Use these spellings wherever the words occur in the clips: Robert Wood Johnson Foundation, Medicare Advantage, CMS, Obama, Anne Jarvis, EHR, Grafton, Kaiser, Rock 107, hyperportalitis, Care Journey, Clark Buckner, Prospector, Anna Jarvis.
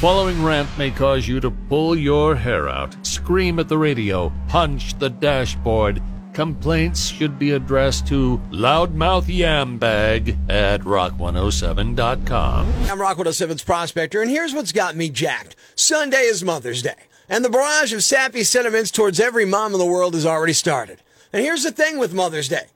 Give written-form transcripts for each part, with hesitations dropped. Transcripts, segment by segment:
following rant may cause you to pull your hair out, scream at the radio, punch the dashboard. Complaints should be addressed to loudmouthyambag@rock107.com. I'm Rock 107's Prospector, and here's what's got me jacked. Sunday is Mother's Day, and the barrage of sappy sentiments towards every mom in the world has already started. And here's the thing with Mother's Day.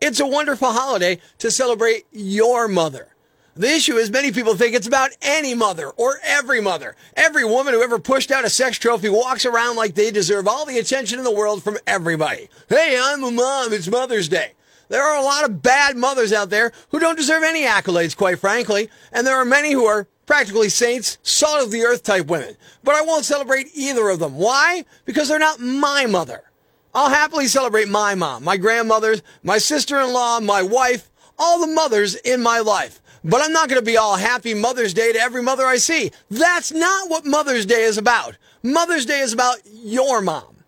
It's a wonderful holiday to celebrate your mother. The issue is many people think it's about any mother or every mother. Every woman who ever pushed out a sex trophy walks around like they deserve all the attention in the world from everybody. Hey, I'm a mom. It's Mother's Day. There are a lot of bad mothers out there who don't deserve any accolades, quite frankly. And there are many who are practically saints, salt-of-the-earth type women. But I won't celebrate either of them. Why? Because they're not my mother. I'll happily celebrate my mom, my grandmothers, my sister-in-law, my wife, all the mothers in my life. But I'm not going to be all happy Mother's Day to every mother I see. That's not what Mother's Day is about. Mother's Day is about your mom.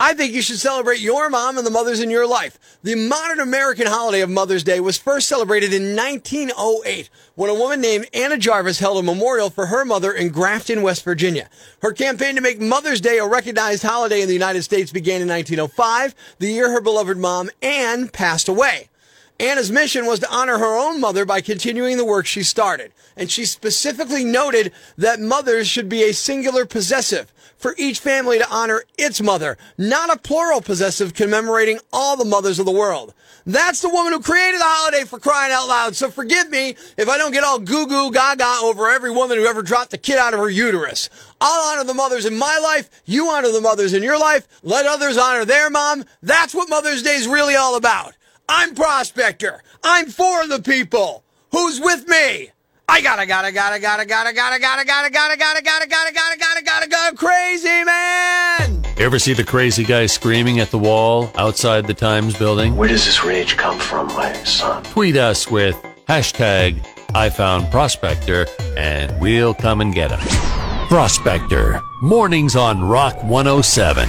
I think you should celebrate your mom and the mothers in your life. The modern American holiday of Mother's Day was first celebrated in 1908 when a woman named Anna Jarvis held a memorial for her mother in Grafton, West Virginia. Her campaign to make Mother's Day a recognized holiday in the United States began in 1905, the year her beloved mom, Anne, passed away. Anna's mission was to honor her own mother by continuing the work she started, and she specifically noted that mothers should be a singular possessive for each family to honor its mother, not a plural possessive commemorating all the mothers of the world. That's the woman who created the holiday, for crying out loud, so forgive me if I don't get all goo-goo gaga over every woman who ever dropped a kid out of her uterus. I'll honor the mothers in my life, you honor the mothers in your life, let others honor their mom. That's what Mother's Day is really all about. I'm Prospector. I'm for the people. Who's with me? I gotta go crazy, man! Ever see the crazy guy screaming at the wall outside the Times building? Where does this rage come from, my son? Tweet us with hashtag #IFoundProspector and we'll come and get him. Prospector. Mornings on Rock 107.